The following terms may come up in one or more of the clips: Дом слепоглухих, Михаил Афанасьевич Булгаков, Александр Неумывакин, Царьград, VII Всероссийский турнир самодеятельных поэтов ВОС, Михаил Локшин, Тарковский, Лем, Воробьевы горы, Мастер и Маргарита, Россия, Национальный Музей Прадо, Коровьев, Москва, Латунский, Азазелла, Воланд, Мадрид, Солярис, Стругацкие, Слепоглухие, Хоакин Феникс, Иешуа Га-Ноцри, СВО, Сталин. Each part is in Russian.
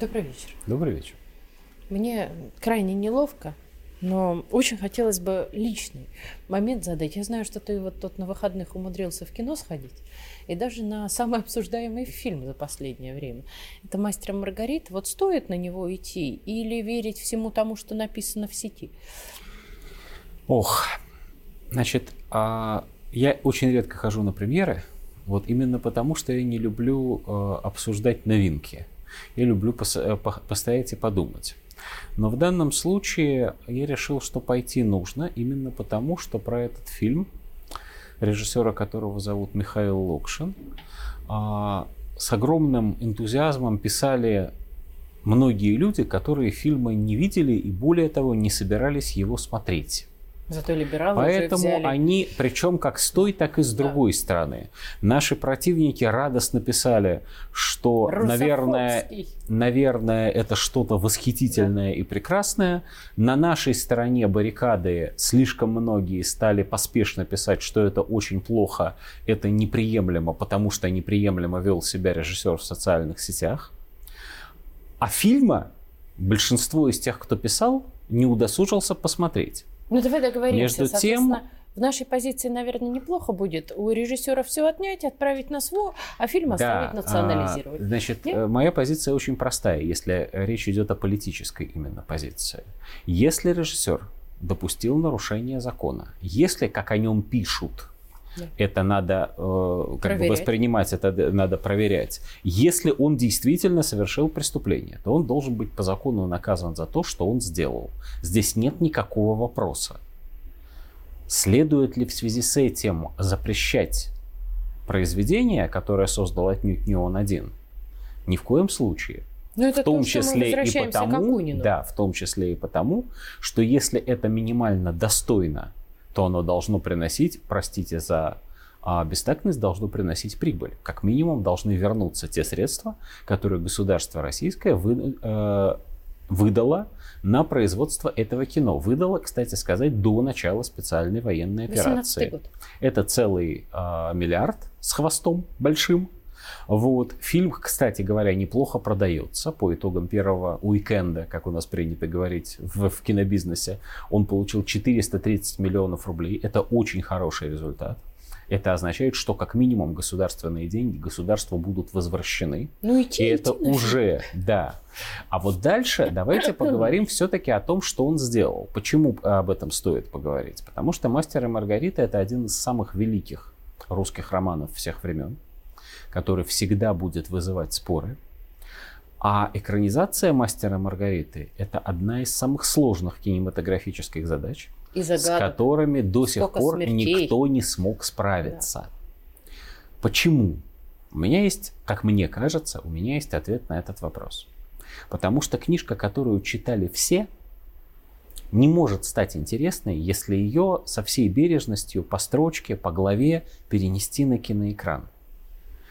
Добрый вечер. Добрый вечер. Мне крайне неловко, но очень хотелось бы личный момент задать. Я знаю, что ты вот тут на выходных умудрился в кино сходить, и даже на самый обсуждаемый фильм за последнее время. Это «Мастер и Маргарита». Вот стоит на него идти или верить всему тому, что написано в сети? Ох, значит, я очень редко хожу на премьеры, вот именно потому, что я не люблю обсуждать новинки. Я люблю постоять и подумать. Но в данном случае я решил, что пойти нужно, именно потому, что про этот фильм, режиссера которого зовут Михаил Локшин, с огромным энтузиазмом писали многие люди, которые фильмы не видели и, более того, не собирались его смотреть. Зато либералы поэтому уже взяли. Они, причем как с той, так и с другой стороны. Наши противники радостно писали, что, наверное, это что-то восхитительное и прекрасное. На нашей стороне баррикады слишком многие стали поспешно писать, что это очень плохо, это неприемлемо, потому что неприемлемо вел себя режиссер в социальных сетях. А фильма большинство из тех, кто писал, не удосужился посмотреть. Ну, давай договоримся. Между тем, в нашей позиции, наверное, неплохо будет у режиссера все отнять, отправить на СВО, а фильм оставить национализировать. Значит, нет? Моя позиция очень простая, если речь идет о политической именно позиции. Если режиссер допустил нарушение закона, если, как о нем пишут, это надо как бы воспринимать, это надо проверять. Если он действительно совершил преступление, то он должен быть по закону наказан за то, что он сделал. Здесь нет никакого вопроса. Следует ли в связи с этим запрещать произведение, которое создал отнюдь не он один? Ни в коем случае. Это в том числе и потому, в том числе и потому, что если это минимально достойно, то оно должно приносить, простите за бестактность, должно приносить прибыль. Как минимум должны вернуться те средства, которые государство российское выдало на производство этого кино. Выдало, кстати сказать, до начала специальной военной операции. 18-й год. Это целый миллиард с хвостом большим. Вот. Фильм, кстати говоря, неплохо продается. По итогам первого уикенда, как у нас принято говорить в кинобизнесе, он получил 430 миллионов рублей. Это очень хороший результат. Это означает, что как минимум государственные деньги государству будут возвращены. Ну идти, и это уже, да. А вот дальше давайте поговорим все-таки о том, что он сделал. Почему об этом стоит поговорить? Потому что «Мастер и Маргарита» — это один из самых великих русских романов всех времен, который всегда будет вызывать споры. А экранизация «Мастера и Маргариты» — это одна из самых сложных кинематографических задач, с которыми до сих пор никто не смог справиться. Да. Почему? У меня есть, как мне кажется, у меня есть ответ на этот вопрос. Потому что книжка, которую читали все, не может стать интересной, если ее со всей бережностью по строчке, по главе перенести на киноэкран.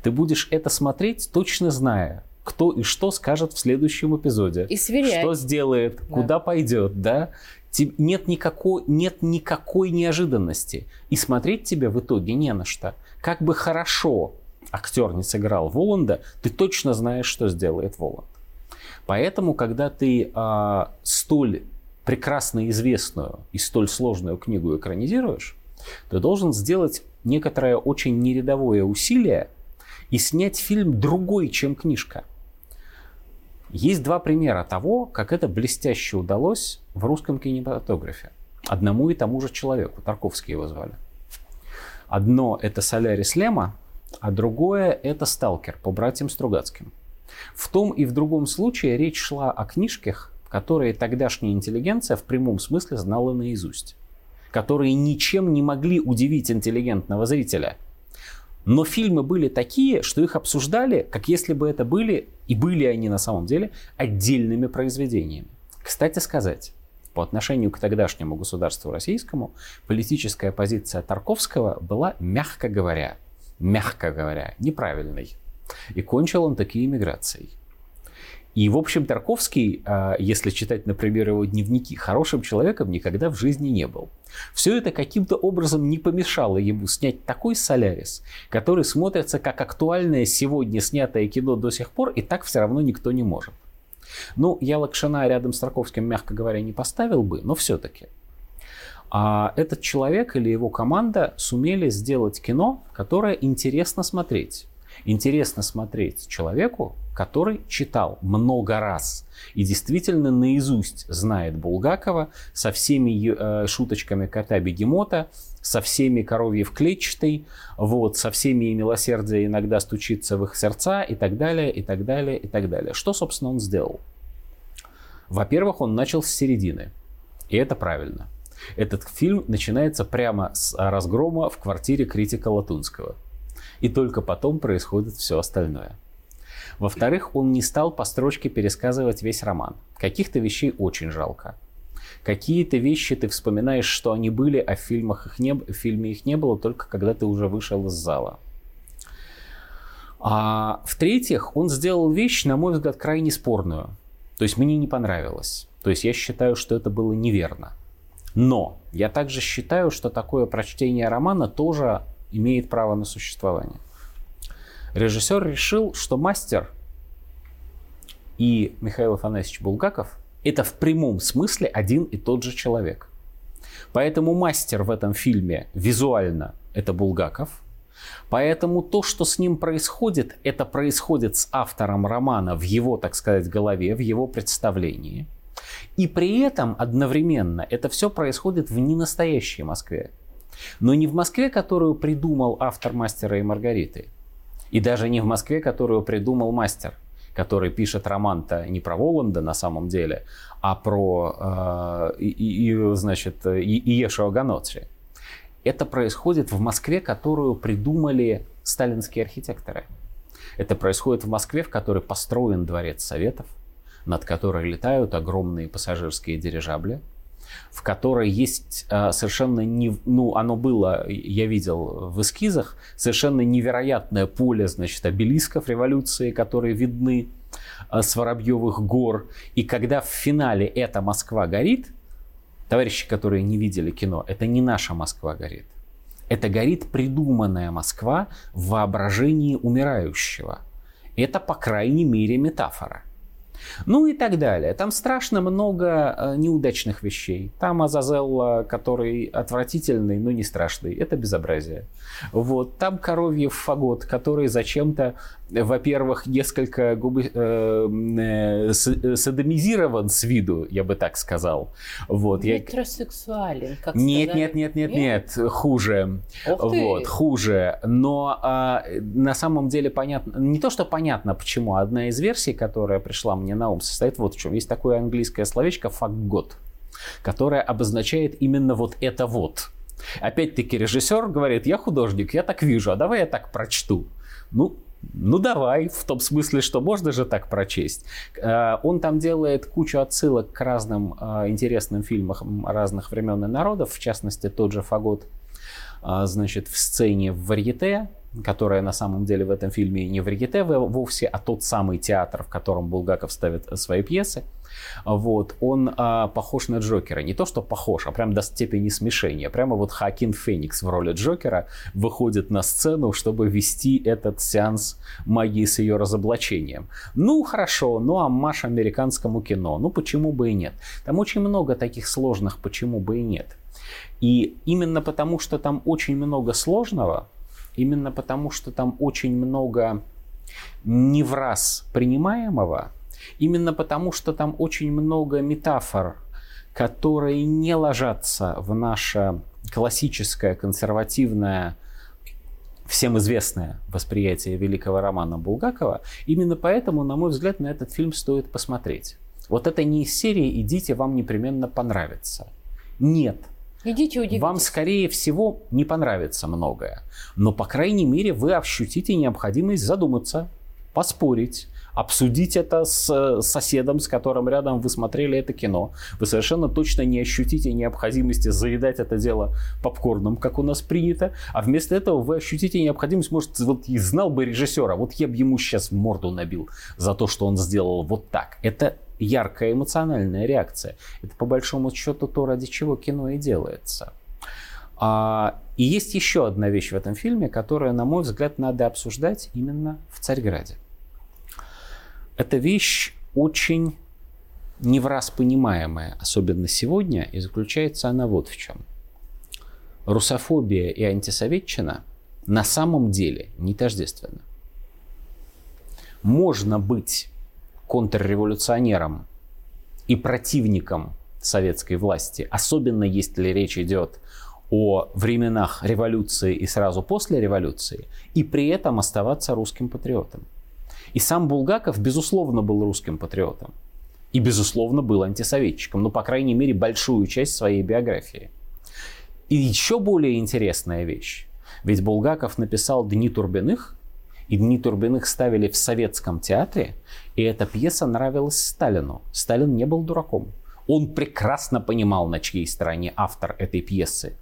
Ты будешь это смотреть, точно зная, кто и что скажет в следующем эпизоде. И сверять. Что сделает, куда пойдет, да? Нет никакой неожиданности. И смотреть тебе в итоге не на что. Как бы хорошо актер не сыграл Воланда, ты точно знаешь, что сделает Воланд. Поэтому, когда ты столь прекрасно известную и столь сложную книгу экранизируешь, ты должен сделать некоторое очень нерядовое усилие и снять фильм другой, чем книжка. Есть два примера того, как это блестяще удалось в русском кинематографе. Одному и тому же человеку. Тарковский его звали. Одно — это «Солярис» Лема, а другое — это «Сталкер» по братьям Стругацким. В том и в другом случае речь шла о книжках, которые тогдашняя интеллигенция в прямом смысле знала наизусть. Которые ничем не могли удивить интеллигентного зрителя. Но фильмы были такие, что их обсуждали, как если бы это были, и были они на самом деле, отдельными произведениями. Кстати сказать, по отношению к тогдашнему государству российскому, политическая позиция Тарковского была, мягко говоря, неправильной. И кончил он таки эмиграцией. И, в общем, Тарковский, если читать, например, его дневники, хорошим человеком никогда в жизни не был. Все это каким-то образом не помешало ему снять такой «Солярис», который смотрится как актуальное сегодня снятое кино до сих пор, и так все равно никто не может. Ну, я Локшина рядом с Тарковским, мягко говоря, не поставил бы, но все-таки. А этот человек или его команда сумели сделать кино, которое интересно смотреть. Интересно смотреть человеку, который читал много раз и действительно наизусть знает Булгакова со всеми шуточками кота-бегемота, со всеми коровьев клетчатой, вот, со всеми и милосердие иногда стучится в их сердца и так далее, и так далее, и так далее. Что, собственно, он сделал? Во-первых, он начал с середины, и это правильно. Этот фильм начинается прямо с разгрома в квартире критика Латунского. И только потом происходит все остальное. Во-вторых, он не стал по строчке пересказывать весь роман. Каких-то вещей очень жалко. Какие-то вещи ты вспоминаешь, что они были, а в фильме их не было, только когда ты уже вышел из зала. А в-третьих, он сделал вещь, на мой взгляд, крайне спорную. То есть мне не понравилось. То есть я считаю, что это было неверно. Но я также считаю, что такое прочтение романа тоже имеет право на существование. Режиссер решил, что мастер и Михаил Афанасьевич Булгаков – это в прямом смысле один и тот же человек. Поэтому мастер в этом фильме визуально – это Булгаков. Поэтому то, что с ним происходит, это происходит с автором романа в его, так сказать, голове, в его представлении. И при этом одновременно это все происходит в ненастоящей Москве. Но не в Москве, которую придумал автор «Мастера и Маргариты». И даже не в Москве, которую придумал мастер, который пишет роман-то не про Воланда на самом деле, а про Иешуа Га-Ноцри. Это происходит в Москве, которую придумали сталинские архитекторы. Это происходит в Москве, в которой построен дворец Советов, над которой летают огромные пассажирские дирижабли, в которой есть совершенно, оно было, я видел в эскизах, совершенно невероятное поле, значит, обелисков революции, которые видны с Воробьевых гор. И когда в финале эта Москва горит, товарищи, которые не видели кино, это не наша Москва горит. Это горит придуманная Москва в воображении умирающего. Это, по крайней мере, метафора. Ну и так далее. Там страшно много неудачных вещей. Там Азазелла, который отвратительный, но не страшный. Это безобразие. Вот. Там Коровьев фагот, который зачем-то, во-первых, несколько садомизирован с виду, я бы так сказал. Вот. Метросексуален, как сказали. Нет, хуже. Вот, хуже. Но на самом деле понятно, не то что понятно почему, а одна из версий, которая пришла мне на ум, состоит вот в чем. Есть такое английское словечко «фаггот», которое обозначает именно вот это вот. Опять-таки режиссер говорит: я художник, я так вижу, а давай я так прочту. Ну давай, в том смысле, что можно же так прочесть. Он там делает кучу отсылок к разным интересным фильмам разных времен и народов, в частности, тот же фагот, значит, в сцене в «Варьете», которая на самом деле в этом фильме не «Варьете» вовсе, а тот самый театр, в котором Булгаков ставит свои пьесы. Вот. Он похож на Джокера. Не то, что похож, а прям до степени смешения. Прямо вот Хоакин Феникс в роли Джокера выходит на сцену, чтобы вести этот сеанс магии с ее разоблачением. Ну, хорошо, ну аммаж американскому кино. Ну, почему бы и нет? Там очень много таких сложных «почему бы и нет». И именно потому, что там очень много сложного, именно потому, что там очень много не в раз принимаемого, именно потому, что там очень много метафор, которые не ложатся в наше классическое, консервативное, всем известное восприятие великого романа Булгакова, именно поэтому, на мой взгляд, на этот фильм стоит посмотреть. Вот это не из серии «Идите, вам непременно понравится». Нет. Идите, удивитесь. Вам, скорее всего, не понравится многое. Но, по крайней мере, вы ощутите необходимость задуматься, поспорить, обсудить это с соседом, с которым рядом вы смотрели это кино. Вы совершенно точно не ощутите необходимости заедать это дело попкорном, как у нас принято. А вместо этого вы ощутите необходимость, может, вот знал бы режиссера, вот я бы ему сейчас морду набил за то, что он сделал вот так. Это яркая эмоциональная реакция. Это, по большому счету, то, ради чего кино и делается. И есть еще одна вещь в этом фильме, которую, на мой взгляд, надо обсуждать именно в Царьграде. Эта вещь очень не враз понимаемая, особенно сегодня, и заключается она вот в чем. Русофобия и антисоветчина на самом деле не тождественны. Можно быть контрреволюционером и противником советской власти, особенно если речь идет о временах революции и сразу после революции, и при этом оставаться русским патриотом. И сам Булгаков, безусловно, был русским патриотом. И, безусловно, был антисоветчиком, ну, по крайней мере, большую часть своей биографии. И еще более интересная вещь. Ведь Булгаков написал «Дни Турбиных», и «Дни Турбиных» ставили в Советском театре, и эта пьеса нравилась Сталину. Сталин не был дураком. Он прекрасно понимал, на чьей стороне автор этой пьесы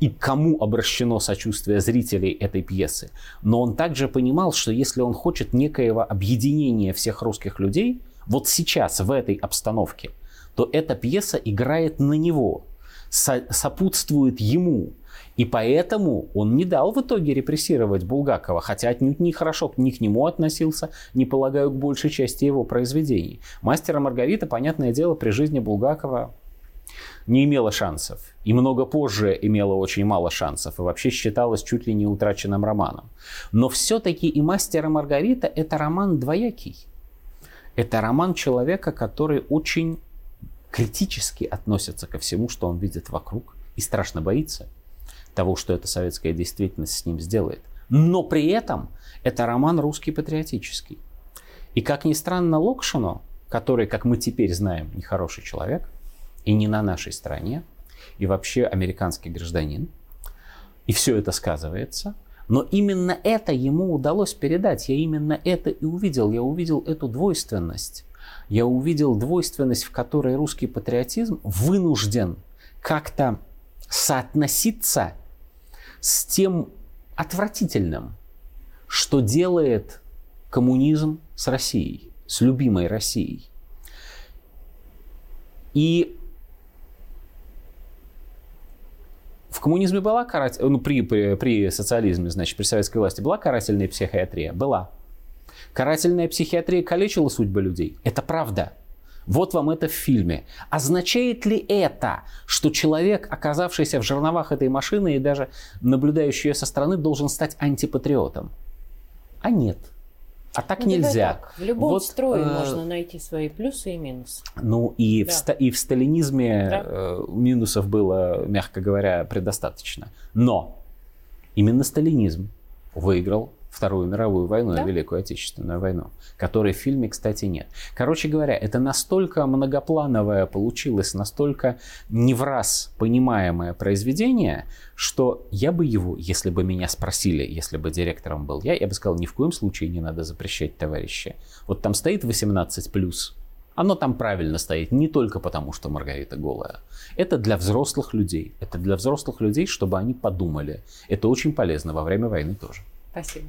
и кому обращено сочувствие зрителей этой пьесы. Но он также понимал, что если он хочет некоего объединения всех русских людей, вот сейчас, в этой обстановке, то эта пьеса играет на него, сопутствует ему. И поэтому он не дал в итоге репрессировать Булгакова, хотя отнюдь нехорошо ни к нему относился, не полагаю, к большей части его произведений. «Мастер и Маргарита», понятное дело, при жизни Булгакова не имела шансов. И много позже имела очень мало шансов. И вообще считалась чуть ли не утраченным романом. Но все-таки и «Мастер и Маргарита» — это роман двоякий. Это роман человека, который очень критически относится ко всему, что он видит вокруг, и страшно боится того, что эта советская действительность с ним сделает. Но при этом это роман русский патриотический. И, как ни странно, Локшину, который, как мы теперь знаем, нехороший человек, и не на нашей стороне, и вообще американский гражданин, и все это сказывается, но именно это ему удалось передать. Я именно это и увидел. Я увидел эту двойственность. Я увидел двойственность, в которой русский патриотизм вынужден как-то соотноситься с тем отвратительным, что делает коммунизм с Россией, с любимой Россией. И в коммунизме была карательная, ну, при социализме, значит, при советской власти была карательная психиатрия? Была. Карательная психиатрия калечила судьбы людей. Это правда. Вот вам это в фильме. Означает ли это, что человек, оказавшийся в жерновах этой машины и даже наблюдающий ее со стороны, должен стать антипатриотом? А нет. А так, ну, нельзя. Так. В любом строе можно найти свои плюсы и минусы. Ну и, да. В сталинизме, да, минусов было, мягко говоря, предостаточно. Но именно сталинизм выиграл Вторую мировую войну, да, и Великую Отечественную войну, которой в фильме, кстати, нет. Короче говоря, это настолько многоплановое получилось, настолько не враз понимаемое произведение, что я бы его, если бы меня спросили, если бы директором был я бы сказал: ни в коем случае не надо запрещать, товарищи. Вот там стоит 18+, оно там правильно стоит, не только потому, что Маргарита голая. Это для взрослых людей. Это для взрослых людей, чтобы они подумали. Это очень полезно во время войны тоже. Спасибо.